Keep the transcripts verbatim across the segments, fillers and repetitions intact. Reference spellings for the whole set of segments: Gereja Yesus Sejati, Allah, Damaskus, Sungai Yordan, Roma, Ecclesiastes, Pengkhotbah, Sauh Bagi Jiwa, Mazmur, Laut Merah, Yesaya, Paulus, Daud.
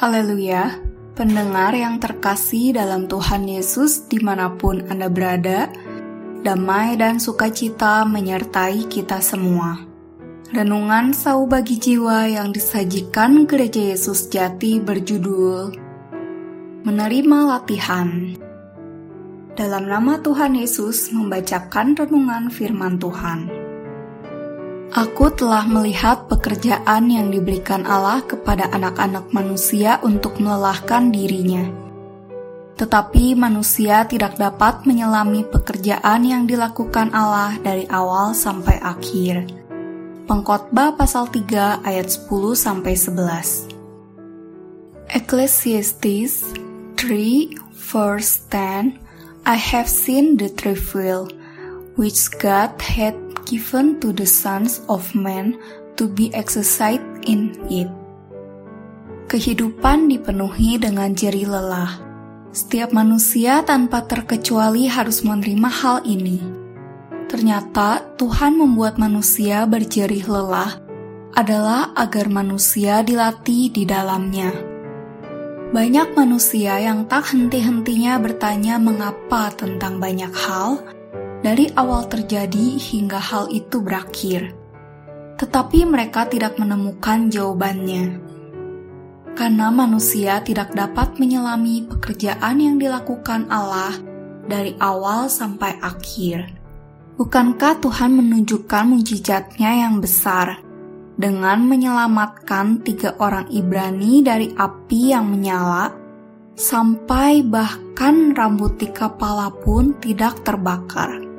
Haleluya, pendengar yang terkasih dalam Tuhan Yesus dimanapun Anda berada, damai dan sukacita menyertai kita semua. Renungan Sauh Bagi Jiwa yang disajikan Gereja Yesus Sejati berjudul Menerima Latihan. Dalam nama Tuhan Yesus membacakan renungan firman Tuhan. Aku telah melihat pekerjaan yang diberikan Allah kepada anak-anak manusia untuk melelahkan dirinya. Tetapi manusia tidak dapat menyelami pekerjaan yang dilakukan Allah dari awal sampai akhir. Pengkhotbah pasal tiga ayat sepuluh sampai sebelas. Ecclesiastes three verse ten, I have seen the travail which God had given to the sons of men to be exercised in it. Kehidupan dipenuhi dengan jerih lelah. Setiap manusia tanpa terkecuali harus menerima hal ini. Ternyata Tuhan membuat manusia berjerih lelah adalah agar manusia dilatih di dalamnya. Banyak manusia yang tak henti-hentinya bertanya mengapa tentang banyak hal, dari awal terjadi hingga hal itu berakhir. Tetapi mereka tidak menemukan jawabannya. Karena manusia tidak dapat menyelami pekerjaan yang dilakukan Allah dari awal sampai akhir. Bukankah Tuhan menunjukkan mujizatnya yang besar dengan menyelamatkan tiga orang Ibrani dari api yang menyala, sampai bahkan rambut di kepala pun tidak terbakar?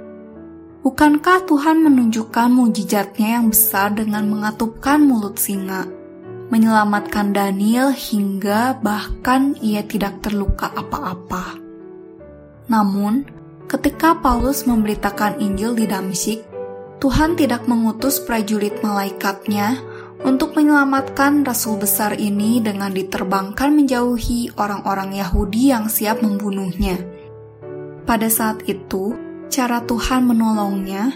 Bukankah Tuhan menunjukkan mujizatnya yang besar dengan mengatupkan mulut singa, menyelamatkan Daniel hingga bahkan ia tidak terluka apa-apa? Namun, ketika Paulus memberitakan Injil di Damaskus, Tuhan tidak mengutus prajurit malaikatnya untuk menyelamatkan rasul besar ini dengan diterbangkan menjauhi orang-orang Yahudi yang siap membunuhnya. Pada saat itu, cara Tuhan menolongnya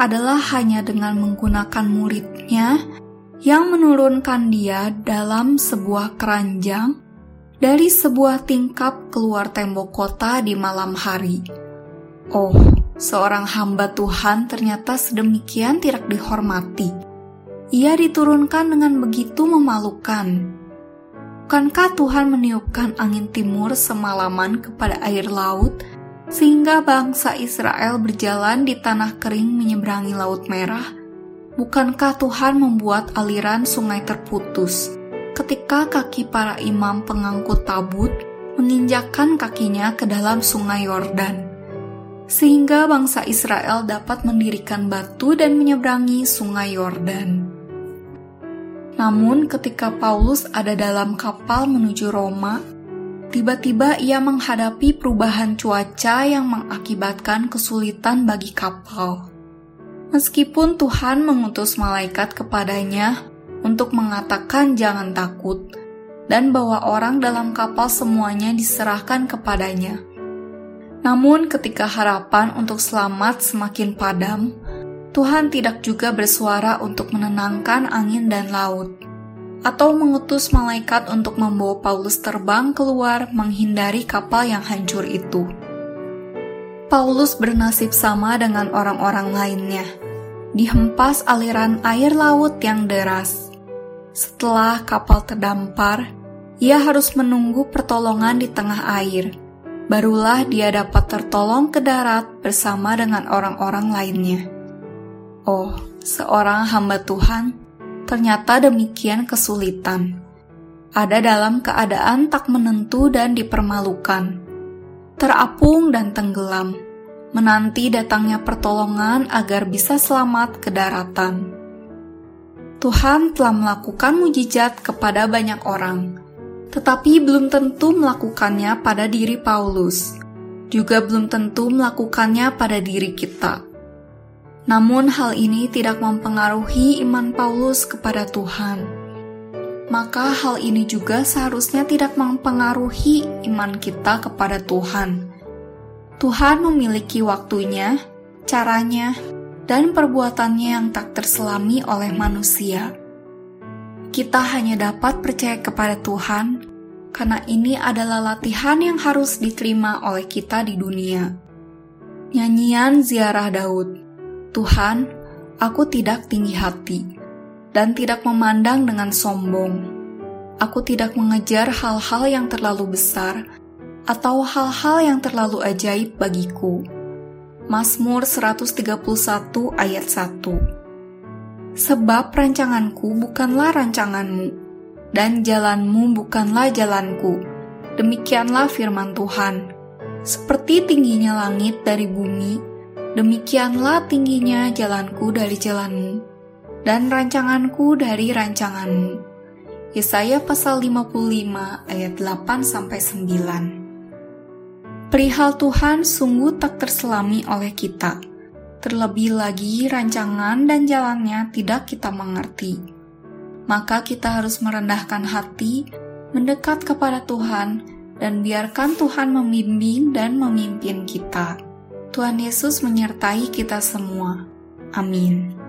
adalah hanya dengan menggunakan muridnya yang menurunkan dia dalam sebuah keranjang dari sebuah tingkap keluar tembok kota di malam hari. Oh, seorang hamba Tuhan ternyata sedemikian tidak dihormati. Ia diturunkan dengan begitu memalukan. Bukankah Tuhan meniupkan angin timur semalaman kepada air laut, sehingga bangsa Israel berjalan di tanah kering menyeberangi Laut Merah? Bukankah Tuhan membuat aliran sungai terputus ketika kaki para imam pengangkut tabut menginjakkan kakinya ke dalam Sungai Yordan, sehingga bangsa Israel dapat mendirikan batu dan menyeberangi Sungai Yordan? Namun ketika Paulus ada dalam kapal menuju Roma, tiba-tiba ia menghadapi perubahan cuaca yang mengakibatkan kesulitan bagi kapal. Meskipun Tuhan mengutus malaikat kepadanya untuk mengatakan jangan takut, dan bahwa orang dalam kapal semuanya diserahkan kepadanya. Namun ketika harapan untuk selamat semakin padam, Tuhan tidak juga bersuara untuk menenangkan angin dan laut, atau mengutus malaikat untuk membawa Paulus terbang keluar menghindari kapal yang hancur itu. Paulus bernasib sama dengan orang-orang lainnya, dihempas aliran air laut yang deras. Setelah kapal terdampar, ia harus menunggu pertolongan di tengah air. Barulah dia dapat tertolong ke darat bersama dengan orang-orang lainnya. Oh, seorang hamba Tuhan, ternyata demikian kesulitan. Ada dalam keadaan tak menentu dan dipermalukan. Terapung dan tenggelam, menanti datangnya pertolongan agar bisa selamat ke daratan. Tuhan telah melakukan mujizat kepada banyak orang, tetapi belum tentu melakukannya pada diri Paulus. Juga belum tentu melakukannya pada diri kita. Namun hal ini tidak mempengaruhi iman Paulus kepada Tuhan. Maka hal ini juga seharusnya tidak mempengaruhi iman kita kepada Tuhan. Tuhan memiliki waktunya, caranya, dan perbuatannya yang tak terselami oleh manusia. Kita hanya dapat percaya kepada Tuhan karena ini adalah latihan yang harus diterima oleh kita di dunia. Nyanyian Ziarah Daud. Tuhan, aku tidak tinggi hati, dan tidak memandang dengan sombong. Aku tidak mengejar hal-hal yang terlalu besar, atau hal-hal yang terlalu ajaib bagiku. Mazmur seratus tiga puluh satu ayat satu. Sebab rancanganku bukanlah rancanganmu, dan jalanmu bukanlah jalanku. Demikianlah firman Tuhan. Seperti tingginya langit dari bumi, demikianlah tingginya jalanku dari jalanmu, dan rancanganku dari rancanganmu. Yesaya pasal lima puluh lima ayat delapan sampai sembilan. Perihal Tuhan sungguh tak terselami oleh kita. Terlebih lagi rancangan dan jalannya tidak kita mengerti. Maka kita harus merendahkan hati, mendekat kepada Tuhan, dan biarkan Tuhan membimbing dan memimpin kita. Tuhan Yesus menyertai kita semua. Amin.